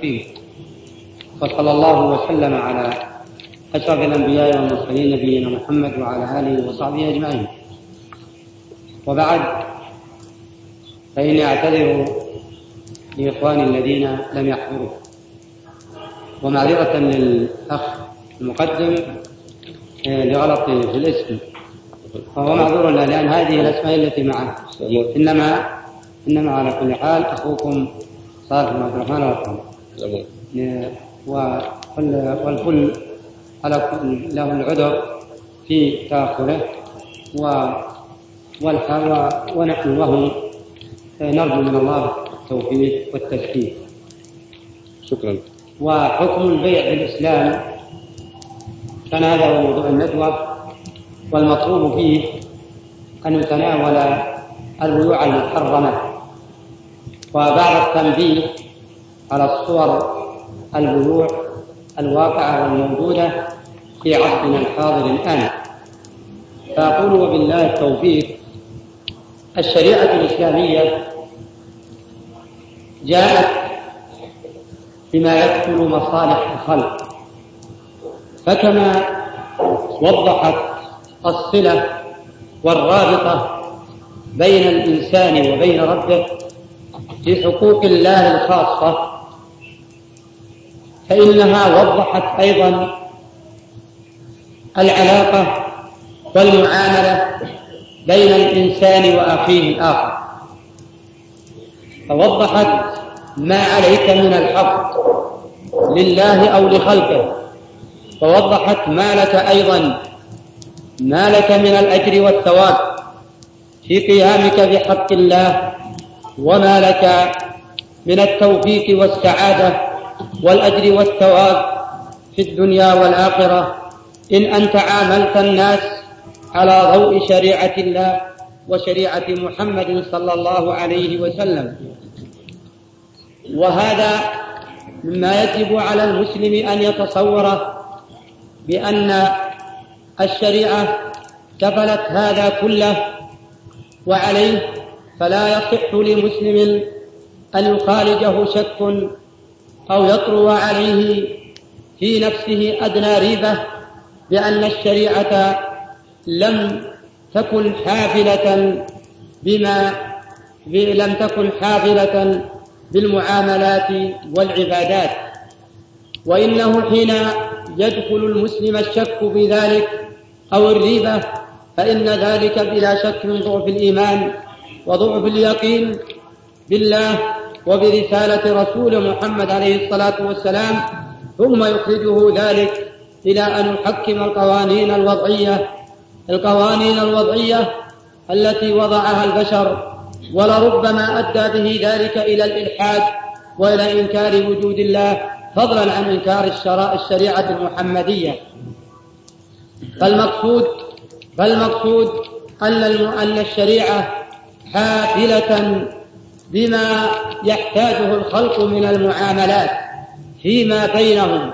فيه. وصلى الله وسلم على أشرف الأنبياء والمرسلين نبينا محمد وعلى آله وصحبه أجمعين. وبعد، فإني أعتذر لإخواني الذين لم يحضروا، ومعذرة للأخ المقدم لغلط في الاسم، فهو معذور له لأن هذه الأسماء التي معه، إنما على كل حال أخوكم صالح بن عبد الرحمن الرحمن، والكل له العذر في تأخره، ونحن وهم نرجو من الله التوفيق والتسديد. شكرا. وحكم البيع في الإسلام كان هذا هو موضوع الندوة، والمطلوب فيه أن يتناول البيوع المحرمة وبعض التنبيه على صور البيوع الواقعة والموجودة في عصرنا الحاضر الآن. فأقول وبالله التوفيق، الشريعة الإسلامية جاءت بما يدخل مصالح الخلق، فكما وضحت الصلة والرابطة بين الإنسان وبين ربه في حقوق الله الخاصة، فإنها وضحت أيضا العلاقة والمعاملة بين الإنسان وأخيه الآخر، فوضحت ما عليك من الحق لله أو لخلقه، ووضحت ما لك أيضا ما لك من الأجر والثواب في قيامك بحق الله، وما لك من التوفيق والسعادة والأجر والثواب في الدنيا والآخرة إن أنت عاملت الناس على ضوء شريعة الله وشريعة محمد صلى الله عليه وسلم. وهذا مما يجب على المسلم أن يتصوره، بأن الشريعة كفلت هذا كله، وعليه فلا يصح لمسلم أن يخالجه شك أو يطرو عليه في نفسه أدنى ريبة بأن الشريعة لم تكن حافلة بالمعاملات والعبادات. وإنه حين يدخل المسلم الشك بذلك أو الريبة، فإن ذلك بلا شك من ضعف الإيمان وضعف اليقين بالله وبرسالة رسول محمد عليه الصلاة والسلام، ثم يخرجه ذلك إلى أن يحكم القوانين الوضعية التي وضعها البشر، ولربما أدى به ذلك إلى الإلحاد وإلى إنكار وجود الله، فضلا عن إنكار الشريعة المحمدية. فالمقصود أن الشريعة حافلة بما يحتاجه الخلق من المعاملات فيما بينهم،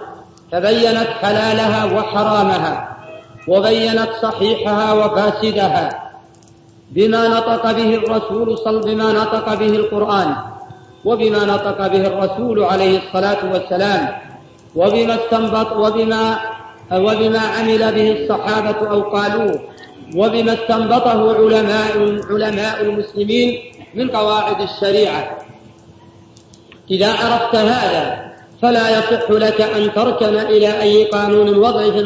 فبينت حلالها وحرامها، وبينت صحيحها وفاسدها بما نطق به القرآن، وبما نطق به الرسول عليه الصلاة والسلام، وبما عمل به الصحابة أو قالوه، وبما استنبطه علماء المسلمين من قواعد الشريعة. إذا عرفت هذا فلا يصح لك أن تركن إلى أي قانون وضع في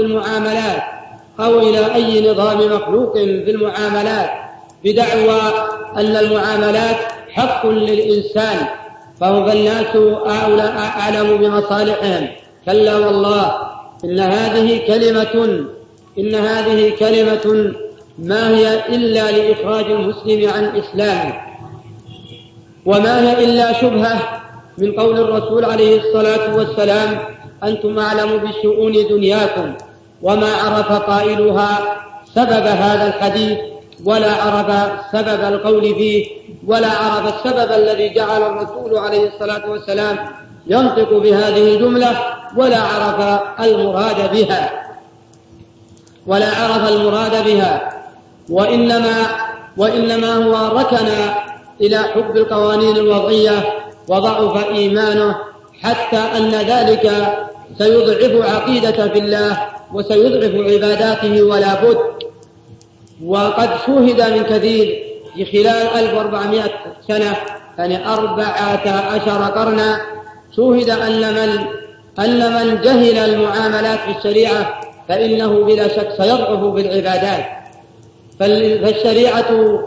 المعاملات أو إلى أي نظام مخلوق في المعاملات، بدعوى أن المعاملات حق للإنسان، فالناس أعلم بمصالحهم. كلا والله، إن هذه كلمة ما هي إلا لإخراج المسلم عن إسلامه، وما هي إلا شبهة من قول الرسول عليه الصلاة والسلام: أنتم أعلم بشؤون دنياكم. وما عرف قائلها سبب هذا الحديث، ولا عرف سبب القول فيه، ولا عرف السبب الذي جعل الرسول عليه الصلاة والسلام ينطق بهذه الجملة، ولا عرف المراد بها، وإنما هو ركن إلى حب القوانين الوضعية وضعف إيمانه، حتى أن ذلك سيضعف عقيدته في الله وسيضعف عباداته ولا بد. وقد شوهد من كثير خلال 1400 سنة، يعني 14 قرنا، شوهد أن من جهل المعاملات في الشريعة فإنه بلا شك سيضعف في العبادات. فالشريعة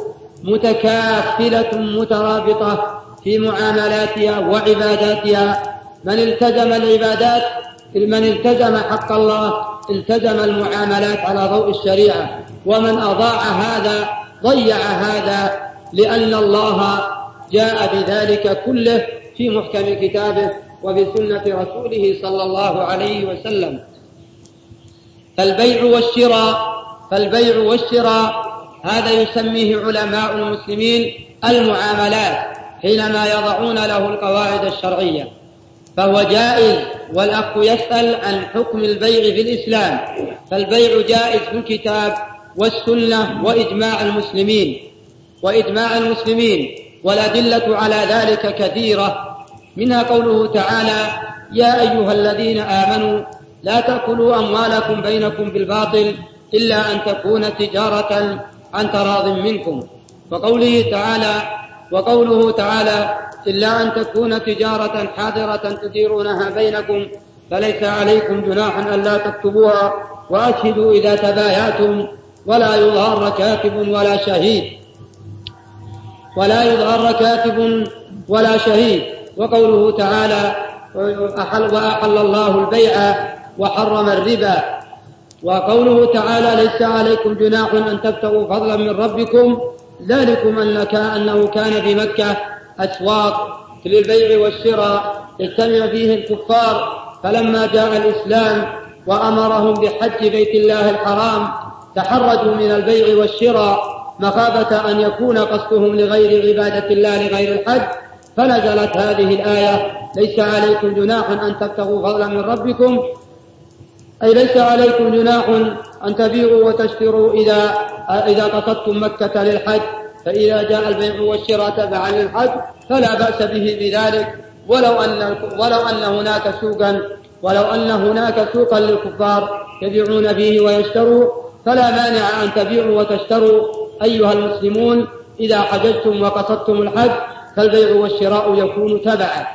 متكافلة مترابطة في معاملاتها وعباداتها. من التزم حق الله التزم المعاملات على ضوء الشريعة، ومن أضاع هذا ضيع هذا، لأن الله جاء بذلك كله في محكم كتابه وفي سنة رسوله صلى الله عليه وسلم. فالبيع والشراء هذا يسميه علماء المسلمين المعاملات، حينما يضعون له القواعد الشرعية فهو جائز. والأخ يسأل عن حكم البيع في الإسلام، فالبيع جائز في الكتاب والسنة وإجماع المسلمين، والأدلة على ذلك كثيرة، منها قوله تعالى: يا أيها الذين آمنوا لا تأكلوا أموالكم بينكم بالباطل إلا أن تكون تجارة عن تراض منكم، وقوله تعالى إلا أن تكون تجارة حاضرة تديرونها بينكم فليس عليكم جناح ألا تكتبوها وأشهدوا إذا تبايعتم ولا يظهر كاتب ولا شهيد. وقوله تعالى: وأحل الله البيع وحرم الربا. وقوله تعالى: ليس عليكم جناح أن تبتغوا فضلا من ربكم، ذلكم أنه كان بمكة أسواق للبيع والشراء اجتمع فيه الكفار، فلما جاء الإسلام وأمرهم بحج بيت الله الحرام تحرجوا من البيع والشراء مخافة أن يكون قصدهم لغير عبادة الله لغير الحج، فنزلت هذه الآية: ليس عليكم جناح أن تبتغوا فضلا من ربكم، أي ليس عليكم جناح أن تبيعوا وتشتروا إذا قصدتم مكة للحج، فإذا جاء البيع والشراء تبعا للحج فلا بأس به بذلك، ولو أن هناك سوقا للكفار يبيعون فيه ويشتروا، فلا مانع أن تبيعوا وتشتروا أيها المسلمون إذا حججتم وقصدتم الحج، فالبيع والشراء يكون تبعا.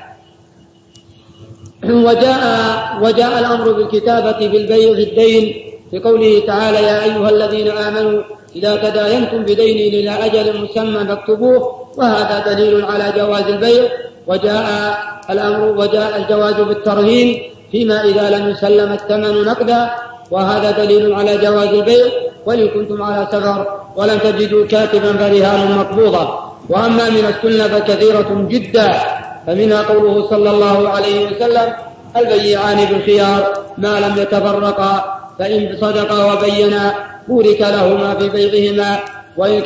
وجاء الأمر بالكتابة بالبيع الدين بقوله تعالى: يا أيها الذين آمنوا إذا تداينتم بدين إلى أجل مسمى فاكتبوه، وهذا دليل على جواز البيع. وجاء الجواز بالترهين فيما إذا لم يسلم الثمن نقدا، وهذا دليل على جواز البيع: وإن كنتم على سفر ولم تجدوا كاتبا فرهان مقبوضة. وأما من السنة فكثيرة جدا، فمنها قوله صلى الله عليه وسلم: البيعان بالخيار ما لم يتفرقا، فإن صدقا وبينا بورك لهما في بيعهما، وإن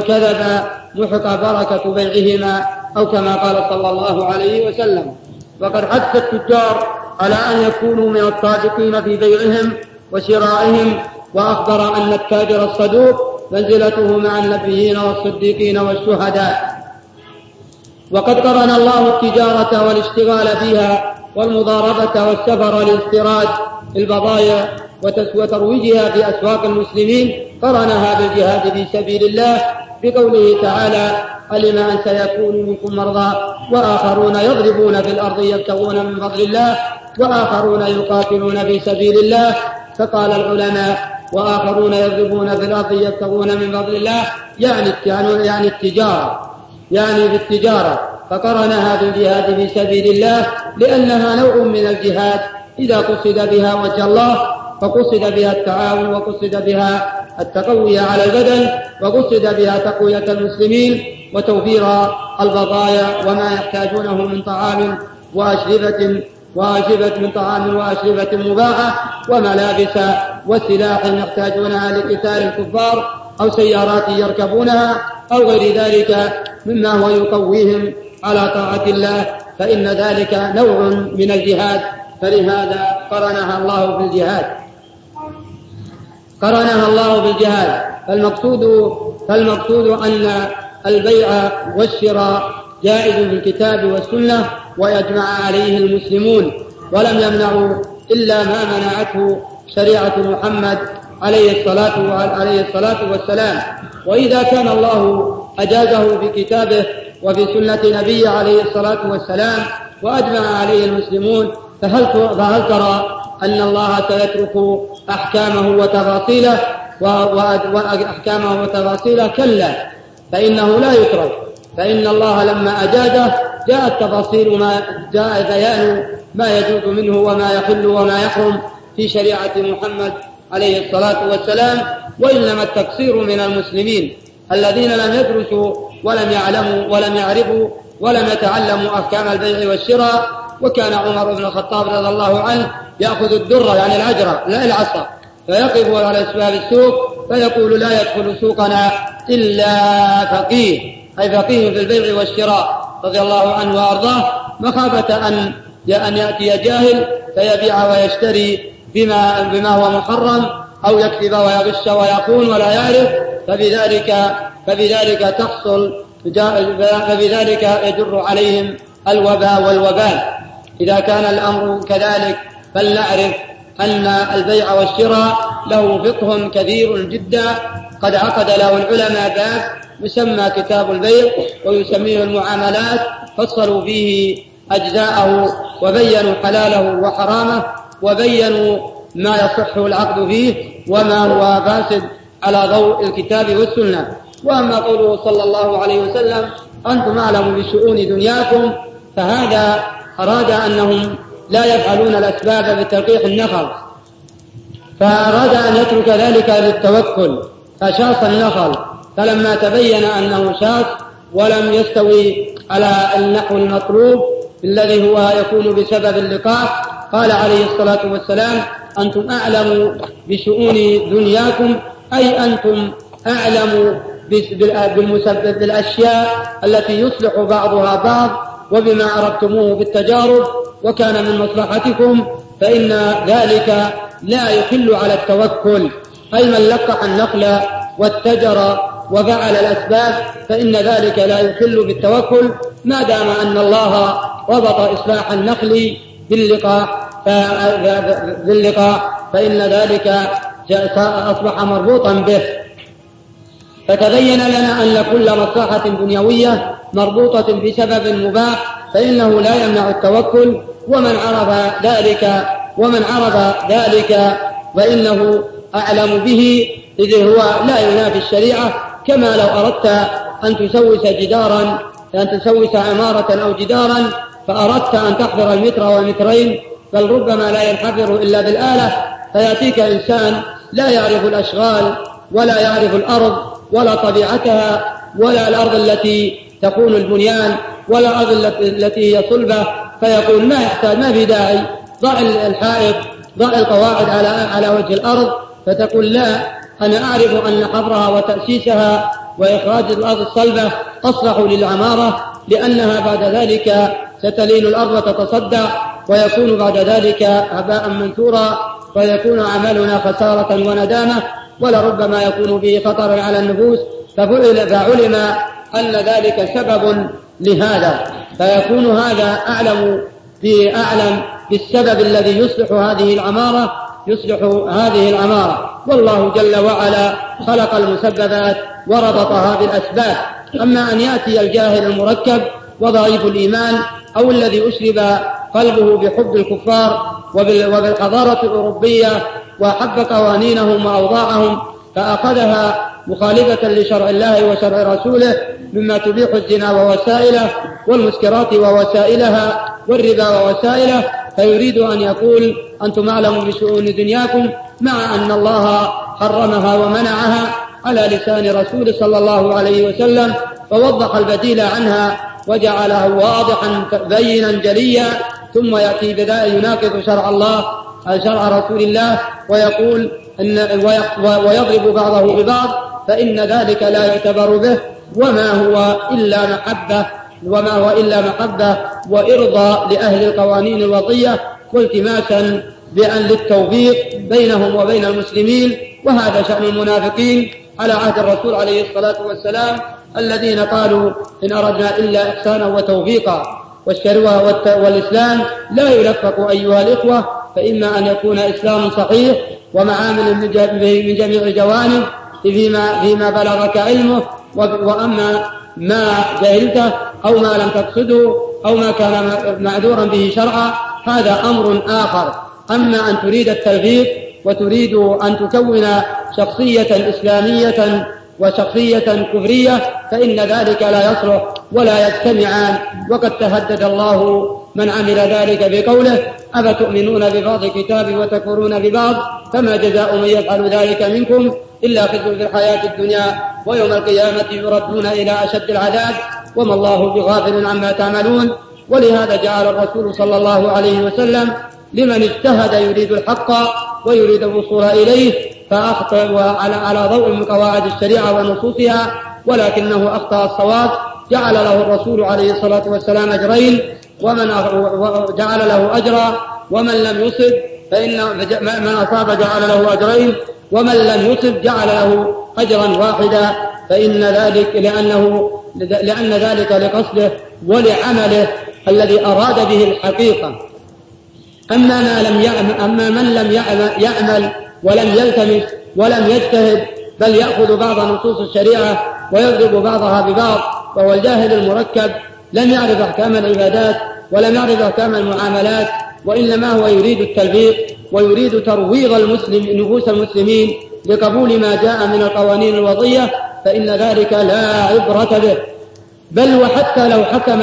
كذبا محق بركة بيعهما، أو كما قال صلى الله عليه وسلم. وقد حث التجار على أن يكونوا من الصادقين في بيعهم وشرائهم، وأخبر أن التاجر الصدوق منزلته مع النبيين والصديقين والشهداء. وقد قرن الله التجارة والاشتغال فيها والمضاربة والسفر لاستيراد البضائع وترويجها في أسواق المسلمين، قرنها بالجهاد في سبيل الله بقوله تعالى: علم أن سيكون منكم مرضى وآخرون يضربون في الأرض يبتغون من فضل الله وآخرون يقاتلون في سبيل الله. فقال العلماء: وآخرون يضربون في الأرض يبتغون من فضل الله يعني في التجارة. فقرنها بالجهاد في سبيل الله لأنها نوع من الجهاد إذا قصد بها وجه الله، فقصد بها التعاون، وقصد بها التقوية على البدن، وقصد بها تقوية المسلمين وتوفير البضائع وما يحتاجونه من طعام وأشربة مباحة وملابس وسلاح يحتاجونها لقتال الكفار، أو سيارات يركبونها، أو غير ذلك مما هو يقويهم على طاعة الله، فإن ذلك نوع من الجهاد، فلهذا قرنها الله بالجهاد. فالمقصود أن البيع والشراء جائز في الكتاب والسنة ويجمع عليه المسلمون، ولم يمنعوا إلا ما منعته شريعة محمد عليه الصلاة والسلام. وإذا كان الله أجازه في كتابه وفي سنة نبيه عليه الصلاة والسلام وأجمع عليه المسلمون، فهل ترى أن الله سيترك أحكامه وتفاصيله؟ كلا، فإنه لا يترك، فإن الله لما أجازه جاءت تفاصيل جاء بيان ما يجوز منه وما يحل وما يحرم في شريعة محمد عليه الصلاة والسلام. وإنما التقصير من المسلمين الذين لم يدرسوا ولم يعلموا ولم يعرفوا ولم يتعلموا أحكام البيع والشراء. وكان عمر بن الخطاب رضي الله عنه يأخذ الدرة يعني العجرة لا العصا، فيقف على أسباب السوق فيقول لا يدخل سوقنا إلا فقيه، أي فقيه في البيع والشراء رضي الله عنه وأرضاه، مخافة أن يأتي جاهل فيبيع ويشتري بما هو محرم أو يكذب ويغش ويخون ولا يعرف، فبذلك يجر عليهم الوباء والوبال. إذا كان الأمر كذلك فلنعرف أن البيع والشراء له فقه كثير جدا، قد عقد له العلماء باب يسمى كتاب البيع ويسميه المعاملات، فصلوا فيه أجزاءه وبينوا حلاله وحرامه، وبينوا ما يصح العقد فيه وما هو فاسد على ضوء الكتاب والسنة. وأما قوله صلى الله عليه وسلم أنتم أعلم بشؤون دنياكم، فهذا أراد أنهم لا يفعلون الأسباب بتلقيح النخل، فأراد أن يترك ذلك للتوكل، فشاص النخل، فلما تبين أنه شاص ولم يستوي على النحو المطلوب الذي هو يكون بسبب اللقاح، قال عليه الصلاة والسلام أنتم أعلم بشؤون دنياكم، أي أنتم أعلم بالمسبب بالأشياء التي يصلح بعضها بعض وبما عرفتموه بالتجارب وكان من مصلحتكم، فإن ذلك لا يحل على التوكل، أي من لقح النقل والتجر وفعل الأسباب فإن ذلك لا يحل بالتوكل، ما دام أن الله ربط إصلاح النقل باللقاح فإن ذلك أصبح مربوطا به. فتبين لنا أن كل مصلحة دنيوية مربوطة بسبب مباح فإنه لا يمنع التوكل، ومن عرف ذلك فإنه أعلم به، إذ هو لا ينافي الشريعة، كما لو أردت أن تسوس عمارة أو جدارا فأردت أن تحفر المتر والمترين، بل ربما لا ينحفر إلا بالآلة، فيأتيك إنسان لا يعرف الأشغال ولا يعرف الأرض ولا طبيعتها ولا الأرض التي تكون البنيان ولا الأرض التي هي صلبة، فيقول ما يحتاج، ما في داعي، ضع الحائط، ضع القواعد على وجه الأرض، فتقول لا، أنا أعرف أن حفرها وتأسيسها وإخراج الأرض الصلبة أصلح للعمارة، لأنها بعد ذلك ستلين الأرض وتتصدع ويكون بعد ذلك هباء منثورا، ويكون عملنا خسارة وندامة، ولربما يكون به خطر على النفوس، فعلم أن ذلك سبب لهذا، فيكون هذا أعلم بالسبب الذي يصلح هذه العمارة. والله جل وعلا خلق المسببات وربطها بالأسباب. أما أن يأتي الجاهل المركب وضعيف الإيمان أو الذي أشرب قلبه بحب الكفار وبالحضارة الأوروبية وحب قوانينهم وأوضاعهم فأخذها مخالفة لشرع الله وشرع رسوله، مما تبيح الزنا ووسائله والمسكرات ووسائلها والربا ووسائله، فيريد أن يقول أنتم أعلم بشؤون دنياكم، مع أن الله حرمها ومنعها على لسان رسول صلى الله عليه وسلم، فوضح البديل عنها وجعله واضحا بينا جليا، ثم يأتي بداية يناقض شرع رسول الله ويقول ويضرب بعضه ببعض، فإن ذلك لا يعتبر به، وما هو إلا محبة وإرضى لأهل القوانين الوضعية، والتماسا للتوفيق بينهم وبين المسلمين. وهذا شأن المنافقين على عهد الرسول عليه الصلاة والسلام، الذين قالوا إن أردنا إلا إحسانا وتوفيقا، والشروة والإسلام لا يلفق أيها الإخوة، فإما أن يكون إسلام صحيح ومعامل من جميع جوانب فيما بلغك علمه، وأما ما جهلته أو ما لم تقصده أو ما كان معذورا به شرعا هذا أمر آخر. أما أن تريد التوفيق وتريد أن تكون شخصية إسلامية وشخصية كفرية فإن ذلك لا يصلح ولا يجتمعان، وقد تهدد الله من عمل ذلك بقوله أفتؤمنون ببعض الكتاب وتكفرون ببعض فما جزاء من يفعل ذلك منكم إلا خزي في الحياة الدنيا ويوم القيامة يردون إلى أشد العذاب وما الله بغافل عما تعملون. ولهذا جعل الرسول صلى الله عليه وسلم لمن اجتهد يريد الحق ويريد الوصول إليه فأخطأ على ضوء من قواعد الشريعة ونصوصها، ولكنه أخطأ الصواب جعل له الرسول عليه الصلاة والسلام أجرين ومن جعل له أجرا، ومن لم يصب فإن من أصاب جعل له أجرين ومن لم يصب جعل له أجرا واحدا، فإن ذلك لأن ذلك لقصده ولعمله الذي أراد به الحقيقة. أما من لم يعمل ولم يلتمس ولم يجتهد بل يأخذ بعض نصوص الشريعة ويضرب بعضها ببعض وهو الجاهل المركب لم يعرف أحكام العبادات ولم يعرف أحكام المعاملات، وإنما هو يريد التلبيق ويريد ترويض نفوس المسلمين بقبول ما جاء من القوانين الوضعية فإن ذلك لا عبرة به، بل وحتى لو حكم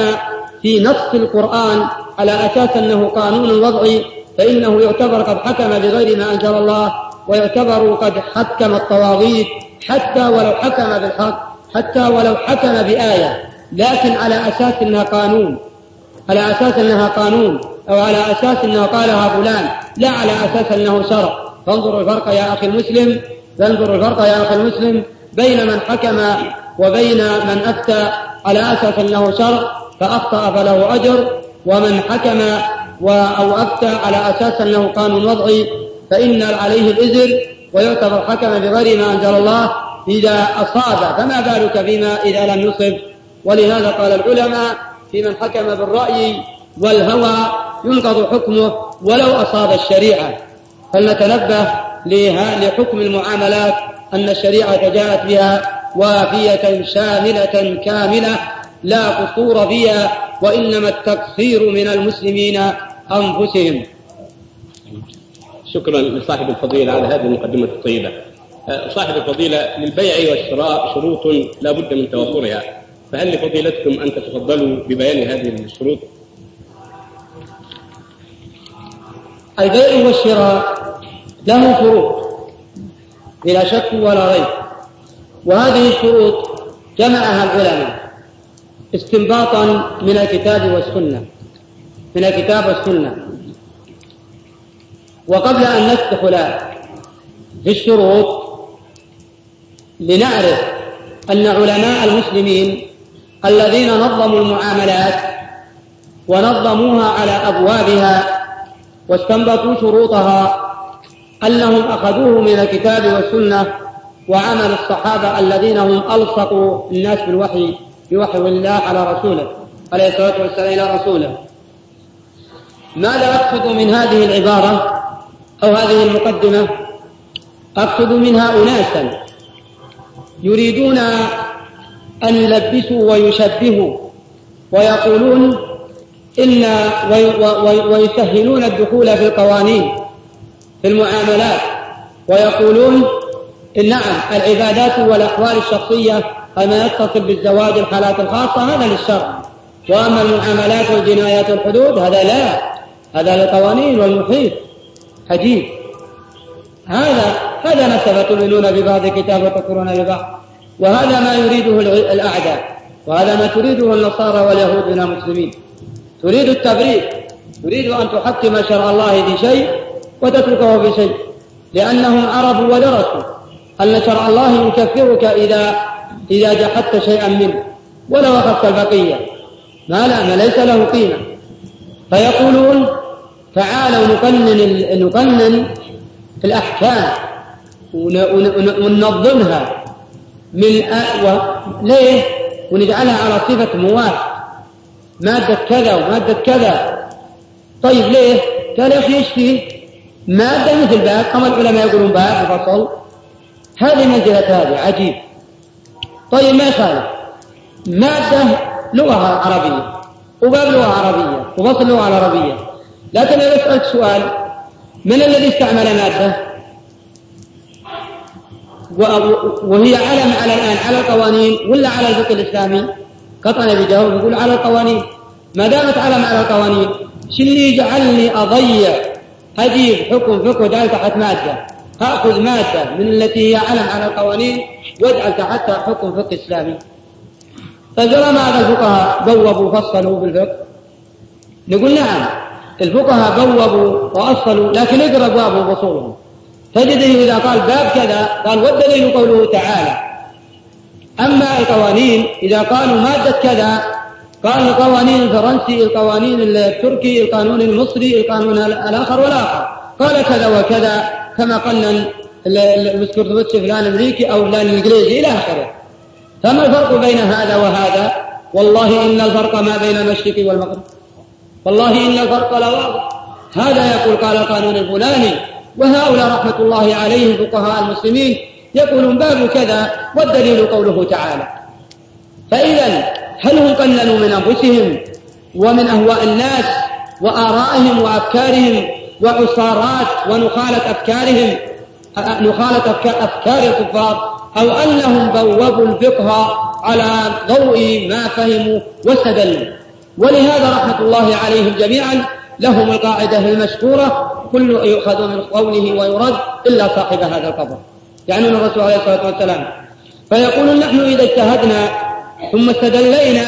في نص القرآن على أساس أنه قانون وضعي فإنه يعتبر قد حكم بغير ما أنزل الله ويعتبر قد حكم الطواغيت حتى ولو حكم بالحق حتى ولو حكم بآية، لكن على أساس أنها قانون أو على أساس أنه قالها فلان لا على أساس أنه شرع. فانظروا الفرق يا أخي المسلم بين من حكم وبين من أفتى على أساس أنه شرع فأخطأ فله أجر، ومن حكم أو أفتى على أساس أنه قانون وضعي فإن عليه الإزر ويعتبر حكم بغير ما أنزل الله إذا أصاب، فما بالك فيما إذا لم يصب. ولهذا قال العلماء في من حكم بالرأي والهوى ينقض حكمه ولو أصاب الشريعة. فلنتنبه لحكم المعاملات أن الشريعة جاءت بها وافية شاملة كاملة لا قصور فيها، وإنما التقصير من المسلمين أنفسهم. شكرا لصاحب الفضيلة على هذه المقدمة الطيبة. صاحب الفضيلة، للبيع والشراء شروط لا بد من توفرها، فهل لفضيلتكم أن تتفضلوا ببيان هذه الشروط؟ البيع والشراء له شروط بلا شك ولا ريب، وهذه الشروط جمعها العلماء استنباطا من الكتاب والسنة وقبل أن نفتح في الشروط لنعرف أن علماء المسلمين الذين نظموا المعاملات ونظموها على أبوابها واستنبطوا شروطها أنهم أخذوه من الكتاب والسنة وعمل الصحابة الذين هم ألصقوا الناس بالوحي بوحي الله على رسوله عليه الصلاة والسلام إلى رسوله. ماذا أقصد من هذه العبارة أو هذه المقدمة؟ أقصد منها أناسا يريدون أن يلبسوا ويشبهوا ويقولون إن ويسهلون الدخول في القوانين في المعاملات ويقولون إن نعم العبادات والأحوال الشخصية أما يتصل بالزواج الحالات الخاصة هذا للشرع، وأما المعاملات والجنايات والحدود هذا لا، هذا للقوانين والمحيط. عجيب، هذا أفتؤمنون ببعض الكتاب وتكفرون ببعض، وهذا ما يريده الأعداء وهذا ما تريده النصارى واليهود من المسلمين. تريد التبريد، تريد أن تحكم شرع الله بشيء وتتركه بشيء، لأنهم عرفوا ودرسوا أن شرع الله يكفرك إذا جحدت شيئا منه ولو أخذت البقية ما ليس له قيمة. فيقولون تعالوا نقنن في الأحكام وننظمها ليه؟ ونجعلها على صفة مواد، مادة كذا ومادة كذا. طيب ليه؟ قال يا أخي إيش فيه؟ مادة مثل باب، كما العلماء يقولون باب وفصل، هذه منزلة هذه. عجيب. طيب ما يخالف، مادة لغة عربية وباب لغة عربية وفصل لغة عربية، لكن أنا أسألك سؤال، من الذي استعمل مادة وهي علم على الآن على القوانين ولا على الفقه الإسلامي؟ قطعنا بجواب يقول على القوانين. ما دامت علم على القوانين، شو اللي يجعلني أضيع أجيب حكم فقه وجعل تحت مادة؟ أخذ مادة من التي هي علم على القوانين واجعل تحتها حكم فقه إسلامي. فجرى ماذا الفقهاء بوّبوا وفصلوا في الفقه؟ نقول نعم، الفقهاء بوّبوا وأصلوا، لكن اقرأ أبوابهم وفصولهم تجده إذا قال باب كذا قال والدليل قوله تعالى. أما القوانين إذا قالوا مادة كذا قال القوانين الفرنسي، القوانين التركي، القانون المصري، القانون الآخر والآخر قال كذا وكذا، كما قلنا الاسكرتوفيتش فلان أمريكي أو فلان إنجليزي إلى آخره. فما الفرق بين هذا وهذا؟ والله إن الفرق ما بين المشرق والمغرب، والله إن الفرق لواضح. هذا يقول قال القانون الفلاني، وهؤلاء رحمة الله عليهم فقهاء المسلمين يقولون باب كذا والدليل قوله تعالى. فإذا هل هم قللوا من أنفسهم ومن أهواء الناس وآرائهم وأفكارهم وعصارات ونخالة أفكارهم، نخالة أفكار الكفار، أو أنهم بوّبوا الفقه على ضوء ما فهموا واستدلوا؟ ولهذا رحمة الله عليهم جميعا لهم القاعدة المشهورة: كل يؤخذ من قوله ويرد إلا صاحب هذا القبر، يعنون الرسول عليه الصلاة والسلام. فيقول نحن إذا اجتهدنا ثم استدلينا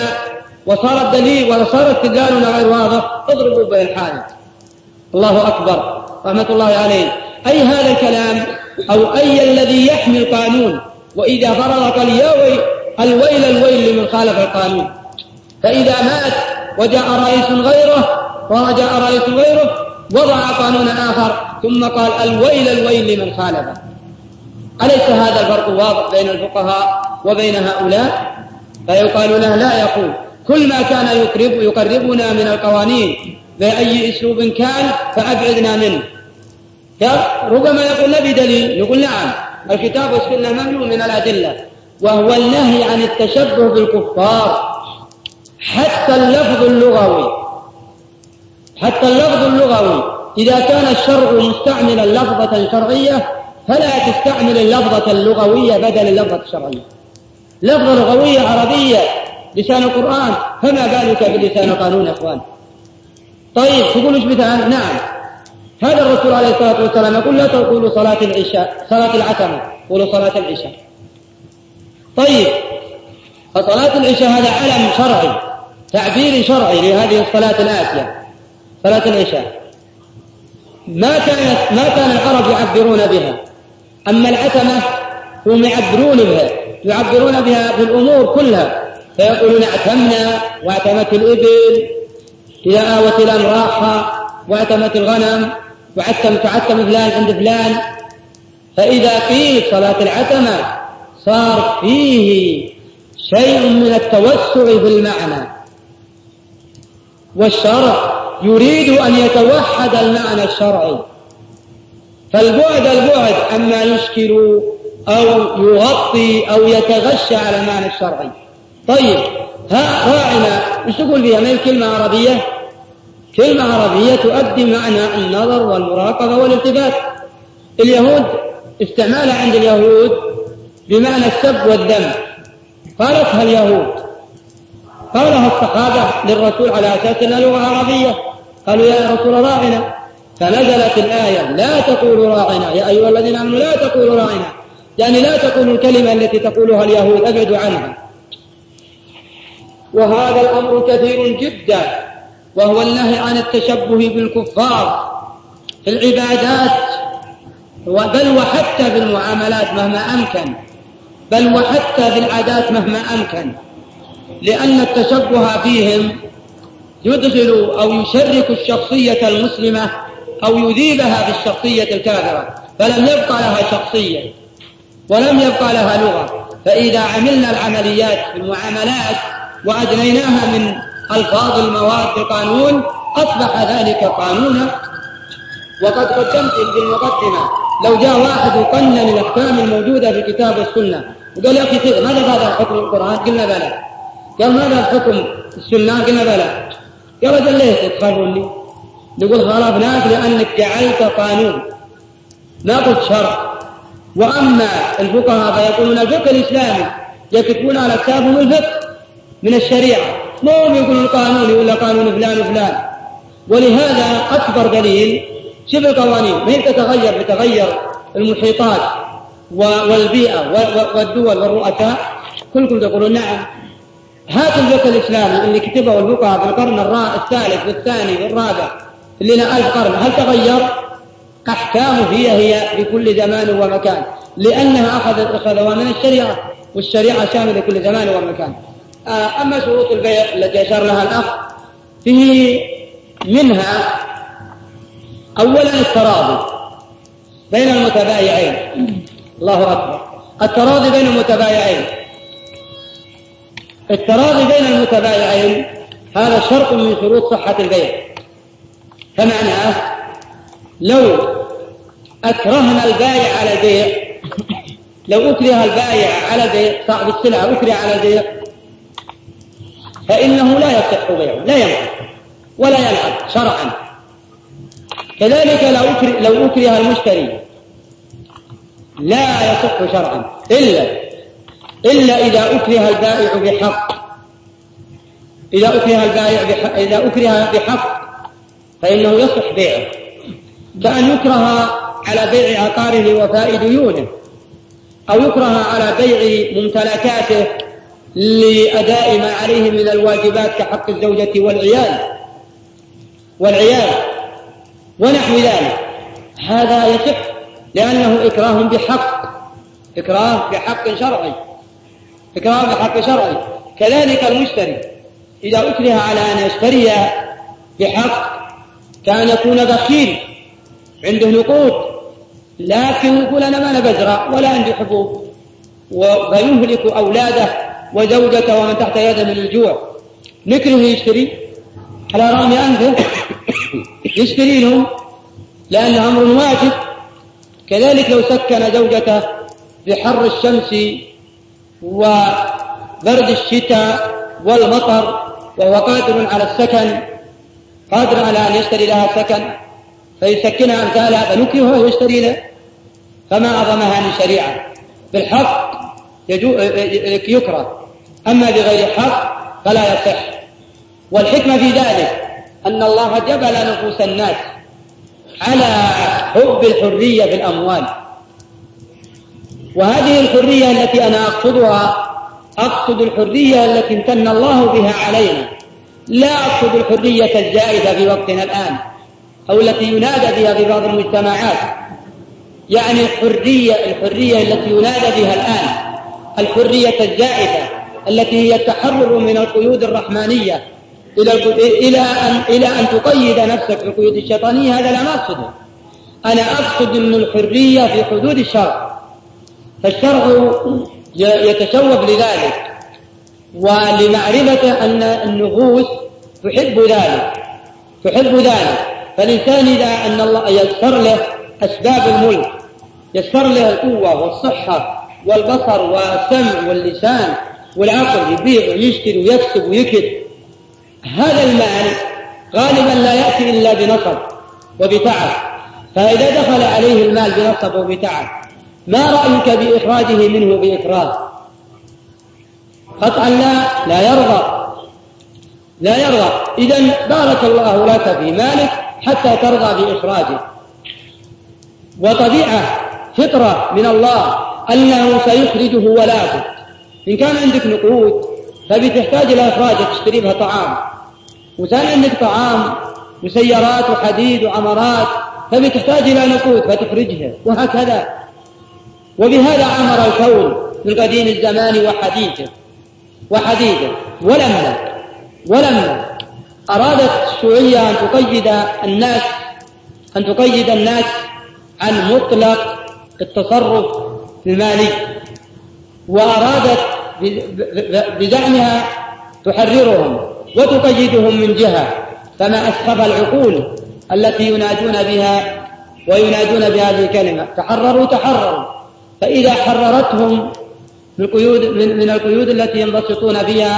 وصار الدليل وصار استدلالنا غير واضح اضربوا بالحادث. الله أكبر، رحمة الله عليه. أي هذا الكلام أو أي الذي يحمي القانون، وإذا فرغ قال يا ويل الويل الويل لمن خالف القانون. فإذا مات وجاء رئيس غيره ورجاء رئيس غيره وضع قانون آخر ثم قال الويل الويل لمن خالفه. أليس هذا الفرق واضح بين الفقهاء وبين هؤلاء؟ فيقال له لا، يقول كل ما كان يقربنا من القوانين بأي أسلوب كان فأبعدنا منه. ربما يقول لا بدليل، نقول نعم الكتاب والسنة مملوء من الأدلة، وهو النهي عن التشبه بالكفار حتى اللفظ اللغوي. حتى اللفظ اللغوي إذا كان الشرع مستعملا لفظة شرعية فلا تستعمل اللفظة اللغوية بدل اللفظة الشرعية. لفظة لغوية عربية لسان القرآن، فما بالك بلسان قانون يا إخوان؟ طيب تقول إيش مثال؟ نعم، هذا الرسول عليه الصلاة والسلام يقول لا تقولوا صلاة العشاء، صلاة العتمة، قولوا صلاة العشاء. طيب فصلاة العشاء هذا علم شرعي، تعبير شرعي لهذه الصلاة الآتية، صلاة العشاء. ما كان العرب يعبرون بها، أما العتمة هم يعبرون بها في الأمور كلها. فيقولون اعتمنا، واعتمت الإبل، إذا آوت الآن راحة، واعتمت الغنم، وعتم فلان عند فلان. فإذا قيل صلاة العتمة صار فيه شيء من التوسع في المعنى، والشرع يريد أن يتوحد المعنى الشرعي. فالبعد أما يشكل أو يغطي أو يتغشى على المعنى الشرعي. طيب ها راعنا، مش تقول بها من كلمة عربية؟ كلمة عربية تؤدي معنى النظر والمراقبة والالتفات. اليهود استعمال عند اليهود بمعنى السب والذم، قالتها اليهود، قالها الصحابة للرسول على أساس أنها لغة عربية، قالوا يا رسول راعنا، فنزلت الآية لا تقولوا راعنا يا أيها الذين آمنوا لا تقولوا راعنا، يعني لا تقولوا الكلمة التي تقولها اليهود، أبعدوا عنها. وهذا الأمر كثير جدا، وهو النهي عن التشبه بالكفار في العبادات بل وحتى بالمعاملات مهما أمكن، بل وحتى بالعادات مهما أمكن، لأن التشبه فيهم يدخل أو يشرك الشخصية المسلمة أو يذيبها بالشخصية الكافرة، فلم يبقى لها شخصية ولم يبقى لها لغة. فإذا عملنا العمليات في المعاملات وأدنيناها من ألفاظ المواد بقانون أصبح ذلك قانونا. وقد قدمت بالمقدمة لو جاء واحد وقلنا للأحكام الموجودة في كتاب السنة وقال يا أخي ماذا هذا الحكم القرآن؟ قلنا بلى. قال ماذا الحكم السنة؟ قلنا بلى. قال ليش تخالفون لي؟ نقول خالفناك لأنك جعلت قانون ما قلت شرع. وأما الفقهاء فيقولون الفقه الإسلامي يكتبون على كتابهم الفقه من الشريعة، ما هم يقولون القانون ولا قانون فلان وفلان. ولهذا أكبر دليل شبه القوانين ما تتغير بتغير المحيطات والبيئة والدول والرؤساء، كلكم تقولون نعم. هذا الفقه الإسلامي اللي كتبه الفقهاء في القرن الثالث والثاني والرابع اللي لنا 1000 قرن، هل تغير؟ أحكامه هي لكل زمان ومكان، لأنها أخذوا من الشريعة، والشريعة شاملة لكل زمان ومكان. أما شروط البيع التي أشار لها الأخ فيه منها أولا التراضي بين المتبايعين. الله أكبر. التراضي بين المتبايعين، التراضي بين المتبايعين هذا شرط من شروط صحة البيع، فمعناه لو أكرهنا البائع على البيع، لو أكره البائع على البيع صاحب السلعة أكره على البيع فإنه لا يصح بيعه، لا ينفع ولا يلعب شرعا. كذلك لو أكره المشتري لا يصح شرعا إلا إذا أكره البائع بحق، إذا أكره بحق فإنه يصح بيعه، كأن يكره على بيع عقاره وفاء ديونه، أو يكره على بيع ممتلكاته لأداء ما عليه من الواجبات كحق الزوجة والعيال ونحو ذلك. هذا يصح لأنه إكراه بحق شرعي. كذلك المشتري إذا أكره على أن يشتري بحق، كان يكون بخيل عنده نقود لكن يقول أنا ما بزرع ولا عندي حبوب، ويهلك أولاده وزوجته ومن تحت يده من الجوع. نكره يشتري على رغم أنفه يشتري لهم لأنه أمر واجب. كذلك لو سكن زوجته بحر الشمس وبرد الشتاء والمطر وهو قادر على السكن، قادر على أن يشتري لها السكن، فيسكنها أمثالها فنكرهه ويشتري له، فما أعظمها من شريعة. بالحق يكره، أما بغير حق فلا يصح. والحكمة في ذلك أن الله جبل نفوس الناس على حب الحرية في الأموال، وهذه الحرية التي أنا أقصدها أقصد الحرية التي امتن الله بها علينا، لا أقصد الحرية الجائزة في وقتنا الآن أو التي ينادى بها في بعض المجتمعات. يعني الحرية التي ينادى بها الآن الحرية الجائزة التي هي التحرر من القيود الرحمانية إلى أن تقيد نفسك بالقيود الشيطانية، هذا لا أقصده. أنا أقصد أن الحرية في حدود الشرع، فالشرع يتشوف لذلك ولمعرفة أن النفوس تحب ذلك. فالإنسان إذا أن الله ييسر له أسباب الملك، ييسر له القوة والصحة والبصر والسمع واللسان والعقل، يبيع ويشتري ويكسب ويكد، هذا المال غالبا لا يأتي إلا بنصب وبتعب. فإذا دخل عليه المال بنصب وبتعب، ما رأيك بإخراجه منه بإكراه؟ قطعا لا يرضى. إذن بارك الله لك في مالك حتى ترضى بإخراجه. وطبيعة فطرة من الله أنه سيخرجه ولا بد. إن كان عندك نقود فبتحتاج إلى إخراجه، تشتري بها طعام، وكان عندك طعام وسيارات وحديد وعمارات فبتحتاج إلى نقود فتخرجها، وهكذا. وبهذا أمر الكون من قديم الزمان وحديثه ولما أرادت الشيوعية أن تقيد الناس عن مطلق التصرف المالي، وأرادت بدعمها تحررهم وتقيدهم من جهة، فما أسخف العقول التي ينادون بها وينادون بهذه الكلمة. تحرروا، فإذا حررتهم من القيود التي ينبسطون بها،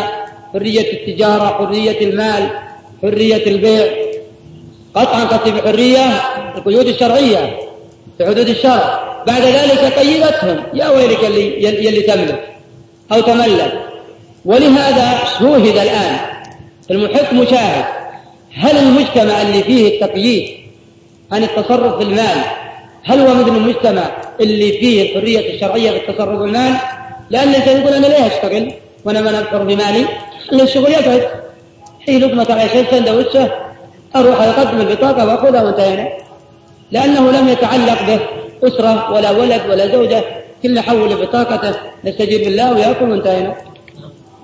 حرية التجارة، حرية المال، حرية البيع، قطعا تصبح حرية القيود الشرعية في حدود الشرع. بعد ذلك قيدتهم، يا ويلك يلي تملك أو تملك. ولهذا شوهد الآن المحق مشاهد، هل المجتمع اللي فيه التقييد عن التصرف بالمال هل هو مثل المجتمع اللي فيه الحرية الشرعية بالتصرف بالمال؟ لأن الإنسان يقول أنا ليه أشتغل وأنا ما أنفر بمالي؟ أن الشغل يقعد حي لقمة عيشين سندوتشة، أروح أقدم البطاقة وأخذها وانتهينا، لأنه لم يتعلق به أسرة ولا ولد ولا زوجة، كل حول بطاقته نستجيب بالله ويأكل وانتهينا،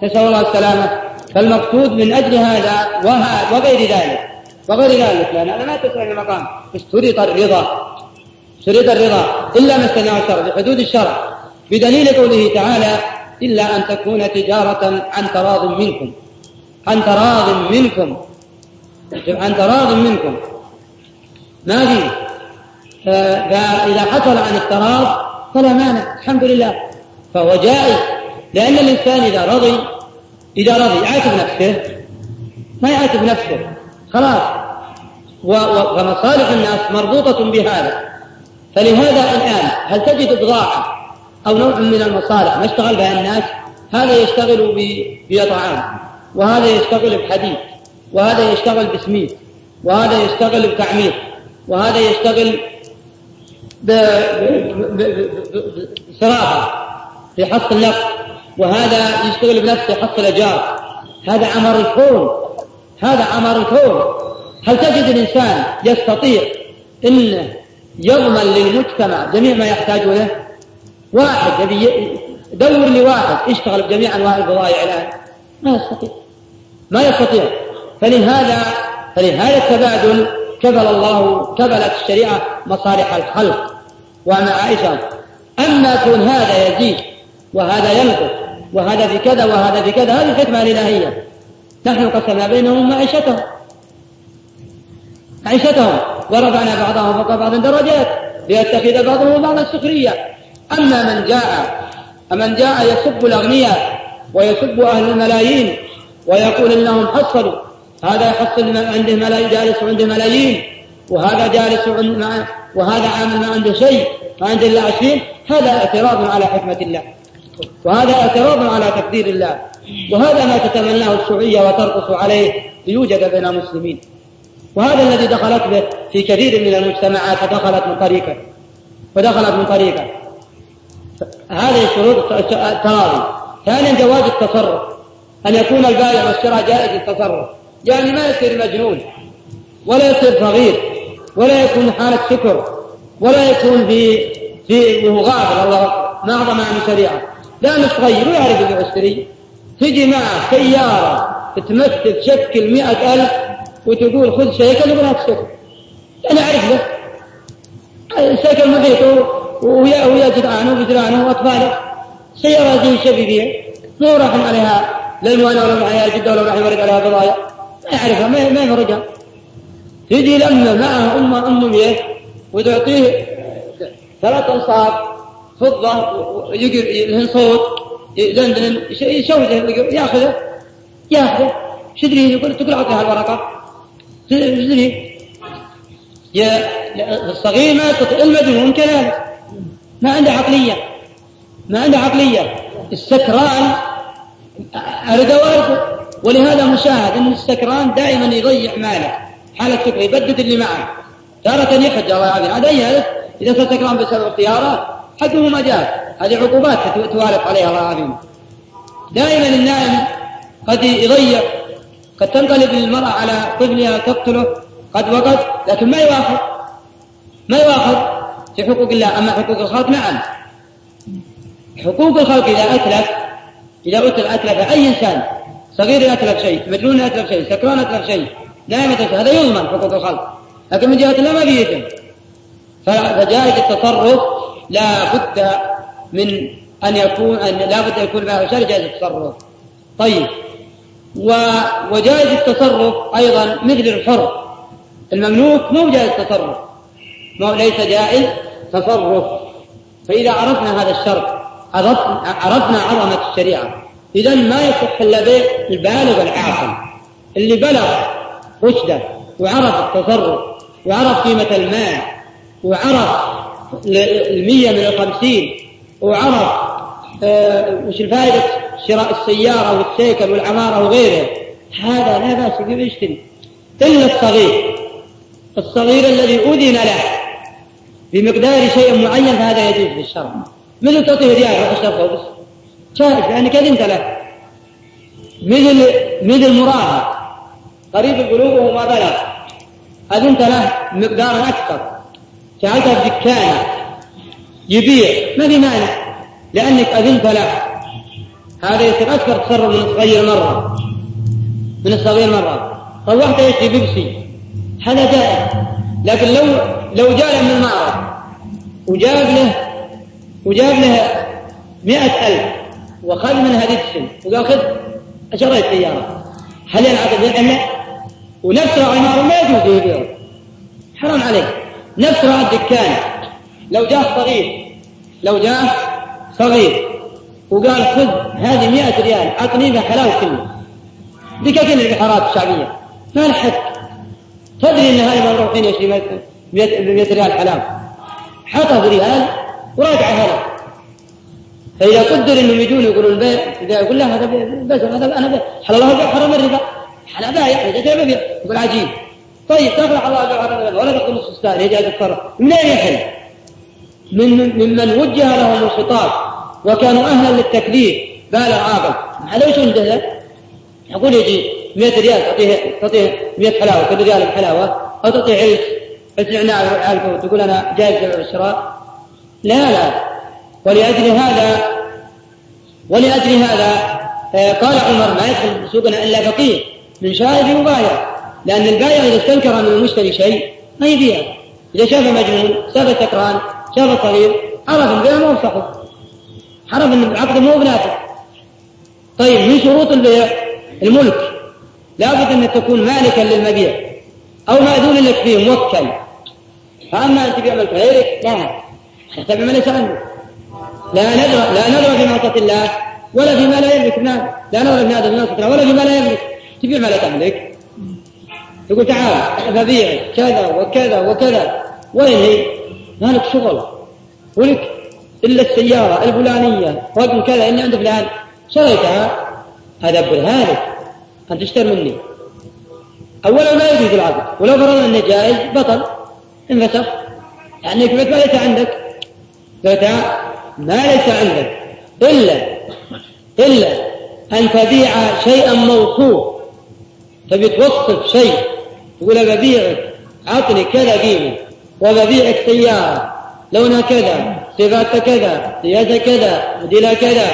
نسأل الله السلامة. فالمقصود من أجل هذا وغير ذلك لأن هذا لا تسعى المقام، اشترط الرضا إلا ما استناه الشرع بحدود الشرع، بدليل قوله تعالى: إلا أن تكون تجارة عن تراض منكم. ما فيه، فإذا حصل عن التراض فلا مانع، الحمد لله، فهو جائز، لأن الإنسان إذا رضي يعاتب نفسه، ما يعاتب نفسه خلاص، ومصالح الناس مربوطة بهذا. فلهذا الآن هل تجد بضاعة أو نوع من المصالح ما اشتغل بها الناس؟ هذا يشتغل بطعام، وهذا يشتغل بحديد، وهذا يشتغل بسميد، وهذا يشتغل بتعمير، وهذا يشتغل بسرابة في حص النفط، وهذا يشتغل بنفسه حص الأجار. هذا عمر الكون. هل تجد الإنسان يستطيع أن يضمن للمجتمع جميع ما يحتاج له؟ واحد دور لواحد يشتغل بجميع أنواع البضائع الآن، ما يستطيع. فلهذا التبادل كبلت الشريعة مصالح الخلق ومعايشهم. أما كون هذا يزيد وهذا ينقص وهذا بكذا وهذا بكذا، هذه الحكمة الإلهية. نحن قسمنا بينهم معيشتهم ورفعنا بعضهم فوق بعض درجات ليتخذ بعضهم بعض السخرية. أما من جاء يسب الأغنياء ويسب أهل الملايين ويقول إنهم حصلوا، هذا يحصل عنده ملايين، جالس عنده ملايين، وهذا عامل ما عنده شيء، ما عنده إلا 20، هذا اعتراض على حكمة الله، وهذا اعتراض على تقدير الله، وهذا ما تتمناه الشيوعية وترقص عليه ليوجد بين المسلمين. وهذا الذي دخلت به في كثير من المجتمعات، فدخلت من طريقة هذه شروط التراضي. ثانيا جواز التصرف، أن يكون البائع والشراء جائز التصرف، يعني ما يصير مجنون ولا يصير صغير ولا يكون حالة سكر ولا يكون في وهو غافل، الله معظم عن الشريعة، لا متغير ويعرف اللي يشتري. تجي معه سيارة تتمثل شكل 100,000 وتقول خذ شيكل ولا تشكل، أنا أعرف له الشيكل محيطه ويا جدعانه وجدرانه وأطفاله، سيارة زي شبيبية مو راح عليها لأنه أنا ولا معي الجدة ولا راح يورد عليها بضايع، ما يعرفها ما يرجع. تجي لما معه أمه مياه وتعطيه 3 أنصاف فضة يجري صوت لندن يشوزه ياخذه شدري، يقول تقول أعطيها الورقة شدري يا الصغير، المجنون كذلك ما عنده عقلية، السكران أرده. ولهذا مشاهد أن السكران دائما يضيع ماله، حالة سكر يبدد اللي معه، تارة يحجر هذا إذا سكران بسبب الطيارة حقه ما جاء، هذه عقوبات توارد عليها الله العظيم. دائما النائم قد يضيع، قد تنقلب المرأة على طفلها تقتله قد وقد، لكن ما يواخذ في حقوق الله. أما حقوق الخلق نعم، حقوق الخلق إذا أتلف أي إنسان، صغير أتلف شيء، مجنون أتلف شيء، سكران أتلف شيء، نائم أتلف، هذا يضمن حقوق الخلق، لكن من جهة الله ما بيتم. فجائز التصرف لا بد من أن لابد أن يكون لها شر جائزة التصرف. طيب، وجائز التصرف أيضا مثل الحر المملوك مو جائز التصرف، ليس جائز تصرف. فإذا عرفنا هذا الشرط عرفنا عظمة الشريعة. إذن ما يصح إلا بالبالغ العاقل اللي بلغ رشده وعرف التصرف وعرف قيمة المال وعرف 100 من 50 وعرف وش الفائدة شراء السيارة والسيكل والعمارة وغيره، هذا لا بأس به يشتري. إلا الصغير الذي أذن له بمقدار شيء معين، هذا يجوز في الشرع. مثل تعطيه ريال روح الشرطة وبس شارك لأنك أذنت له. مثل مراهق قريب القلوب وهو ما بلغ، أذنت له مقدارا أكثر، جعلته في دكانه يبيع، ما في مانع لأنك أذنت له. هذا يصير أكثر تصرف من الصغير مرة طوحت يشتري بيبسي، هذا جائز. لكن لو جاء من المعرض وجاب له 100,000 وخذ من هذه السن وقال خذ أشريت سيارة، هل ينعقد ذلك؟ ونفسه عنه ما يجوز يبيعه، حرام عليه. نفسه عن الدكان لو جاء صغير وقال خذ هذه 100 ريال أعطني بها حلال كله، دكاكين البحارات الشعبية ما الحد، تدري أن هاي من روحين يشري 100 ريال حلال، حطه بريال وراجع هذا. فإذا قدر أنهم يجون يقولوا البيع، إذا يقول له هذا بيع، هذا أنا بيع حلال، الله بيع حرام الربا، حلال بيع يا بيع، يقول عجيب. طيب تفرح الله بيع حرام الربا ولا تقول السستان يجعل الفرح من أين يحل؟ ممن وجه لهم الخطاب وكانوا أهلا للتكليف بالغ عاقل، هذا وش عنده؟ يقول يجي 100 ريال تعطيه 100 حلاوة، كل ريال حلاوة، أو تعطيه عيش تقول أنا جايز بيع الشراء، لا. ولأجل هذا قال عمر ما يدخل سوقنا إلا فقيه من شارب وبايع، لأن البايع إذا استنكر من المشتري شيء ما يبيع. إذا شاف مجنون، شاف سكران، شاف صغير، عرف البيع ما وصحه، عرف أن العقد مو بنافع. طيب، من شروط البيع الملك، لابد أن تكون مالكا للمبيع أو مأذون لك فيه موكل. فأما أن تبيع ملك غيرك لا تبع ما ليس عنه، لا نظر في معصية الله ولا فيما لا يملك، لا نظر في هذا المعصية ولا فيما لا يملك. تبيع ما لا تملك، تقول تعال ببيع كذا وكذا وكذا، وينهي مالك شغل ولك إلا السيارة الفلانية رقم كذا إني عند فلان شريتها، هذا برهانك أن تشتري مني. أولا ما يجوز العقد، ولو فرضنا أنه جائز بطل انفسخ، يعني كبت ما ليس عندك، ما ليس عندك إلا أن تبيع شيئا موصوف، تبي توصف شيء تقول ببيعك عطني كذا قيمة، وببيعك سيارة لونها كذا، صفاتها كذا، سياسة كذا، موديلها كذا،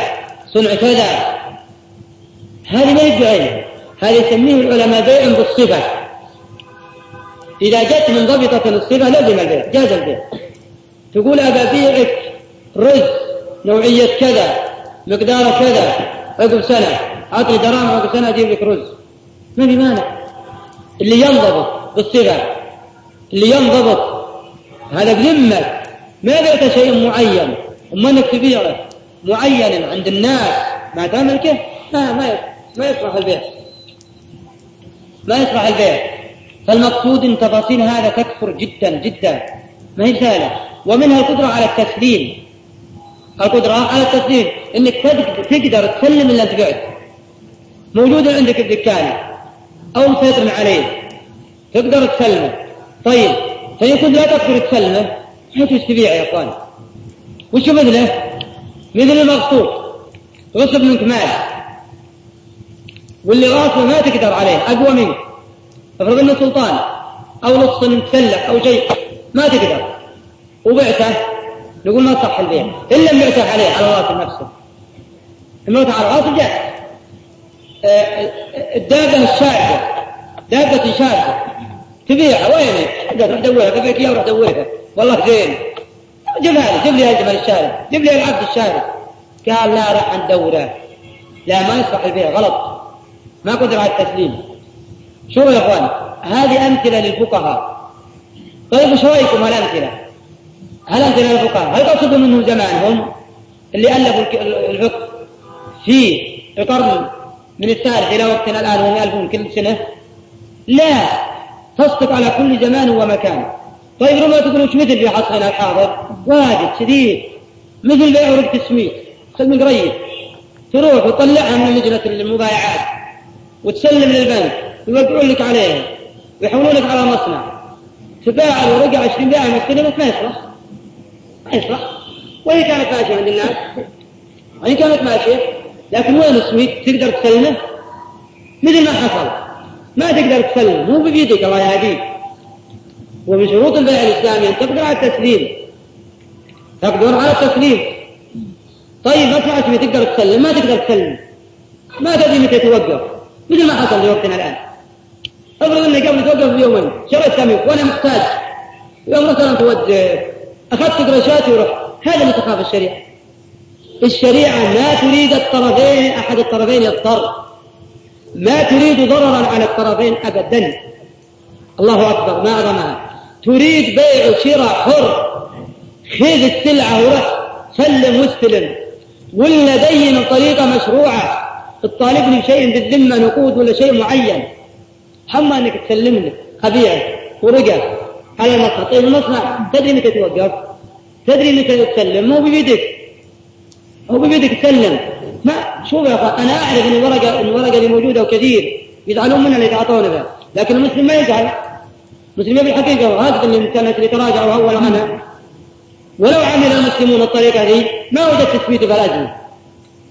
صنع كذا. هذه ما يبيعها، هذا يسميه العلماء بيع بالصفة. إذا جت من ضبطة الصفة لازم البيع، جاز البيع. تقول ببيعك رز نوعية كذا، مقدار كذا، عقب سنة أعطي دراهم، عقب سنة أجيب لك رز، ما في مانع. اللي ينضبط بالصفة، اللي ينضبط هذا بذمة، ما بيعت شيء معين، أما أنك تبيعه معينا عند الناس ما تملكه، ما يصلح البيع، فالمقصود أن تفاصيل هذا تكثر جدا جدا، ما هي سهلة. ومنها القدرة على التسليم، انك تقدر تسلم اللي تبعته، موجودا عندك بدكانه او تسيطر عليه تقدر تسلمه. طيب، فيكون لا تقدر تسلمه حيث تبيعه يا اخوان. وش مثله؟ مثل المغصوب، غصب منك مال واللي غاصبه ما تقدر عليه، اقوى منك، افرض انه سلطان او نص متسلح او شيء ما تقدر، وبعته نقول ما صح البيع إلا أن يعترف عليه على الراس نفسه، الموت على الراس جاء. الدابة الشاعبة، دابة شاعبة تبيعها وينك؟ روح دويها، ببيك إياه وروح دويها، والله زين، جمالي جيب لي الجمال الشاعب، جيب لي العبد الشاعب، قال لا راح ندوره، لا ما يصلح البيع، غلط، ما قدر على التسليم. شوفوا يا اخوان، هذه امثله للفقهاء. طيب شو رايكم هالامثله؟ هل امثله للفقهاء هل تقصدوا منهم زمانهم اللي الفوا الفقه في القرن من الثالث الى وقتنا الان وهم يالفون كل سنه؟ لا، تصدق على كل زمان ومكان. طيب ربما تقولوا ايش مثل في عصرنا الحاضر؟ واجد شديد، مثل بيع ورق التسميد. من قريب تروح وتطلعها من لجنه المبايعات وتسلم للبنك ويوقعون لك عليها ويحولون لك على مصنع، تباع الورقه 20 باعه مستلمه، ما يصلح. وهي كانت ماشيه عند الناس، وهي كانت ماشيه، لكن وين السميد تقدر تسلمه؟ مثل ما حصل ما تقدر تسلمه، مو بيدك، الله يهديك. ومن شروط البيع الاسلامي ان تقدر على التسليم. طيب ما تعرف متى تقدر تسلم، ما تدري متى توقف، مثل ما حصل في وقتنا الان. افرض اني قبل توقف بيومين شريت سميك وانا محتاج، يوم مثلا توجه اخذت قرشاتي ورحت، هذا اللي تخاف الشريعه ما تريد الطرفين، احد الطرفين يضطر، ما تريد ضررا على الطرفين ابدا. الله اكبر، ما اعظمها، تريد بيع شراء حر، خذ السلعه ورحت، سلم واستلم، ولا دين الطريقة مشروعة، تطالبني شيء بالذمة، نقود ولا شيء معين، حما انك تسلمني خبيعة ورقة على المصنع. طيب المصنع تدري انك توقف، تدري انك تسلم، مو بيدك تسلم. ما شوف يا اخوان، انا اعرف ان الورقة اللي موجودة وكثير يزعلون منها اللي يتعاطون بها، لكن المسلم ما يزعل، المسلمين بالحقيقة وهذا اللي كانت اللي تراجعوا اول عنها. ولو عمل المسلمون الطريقة دي ما وجدت تثبيت في الأجل.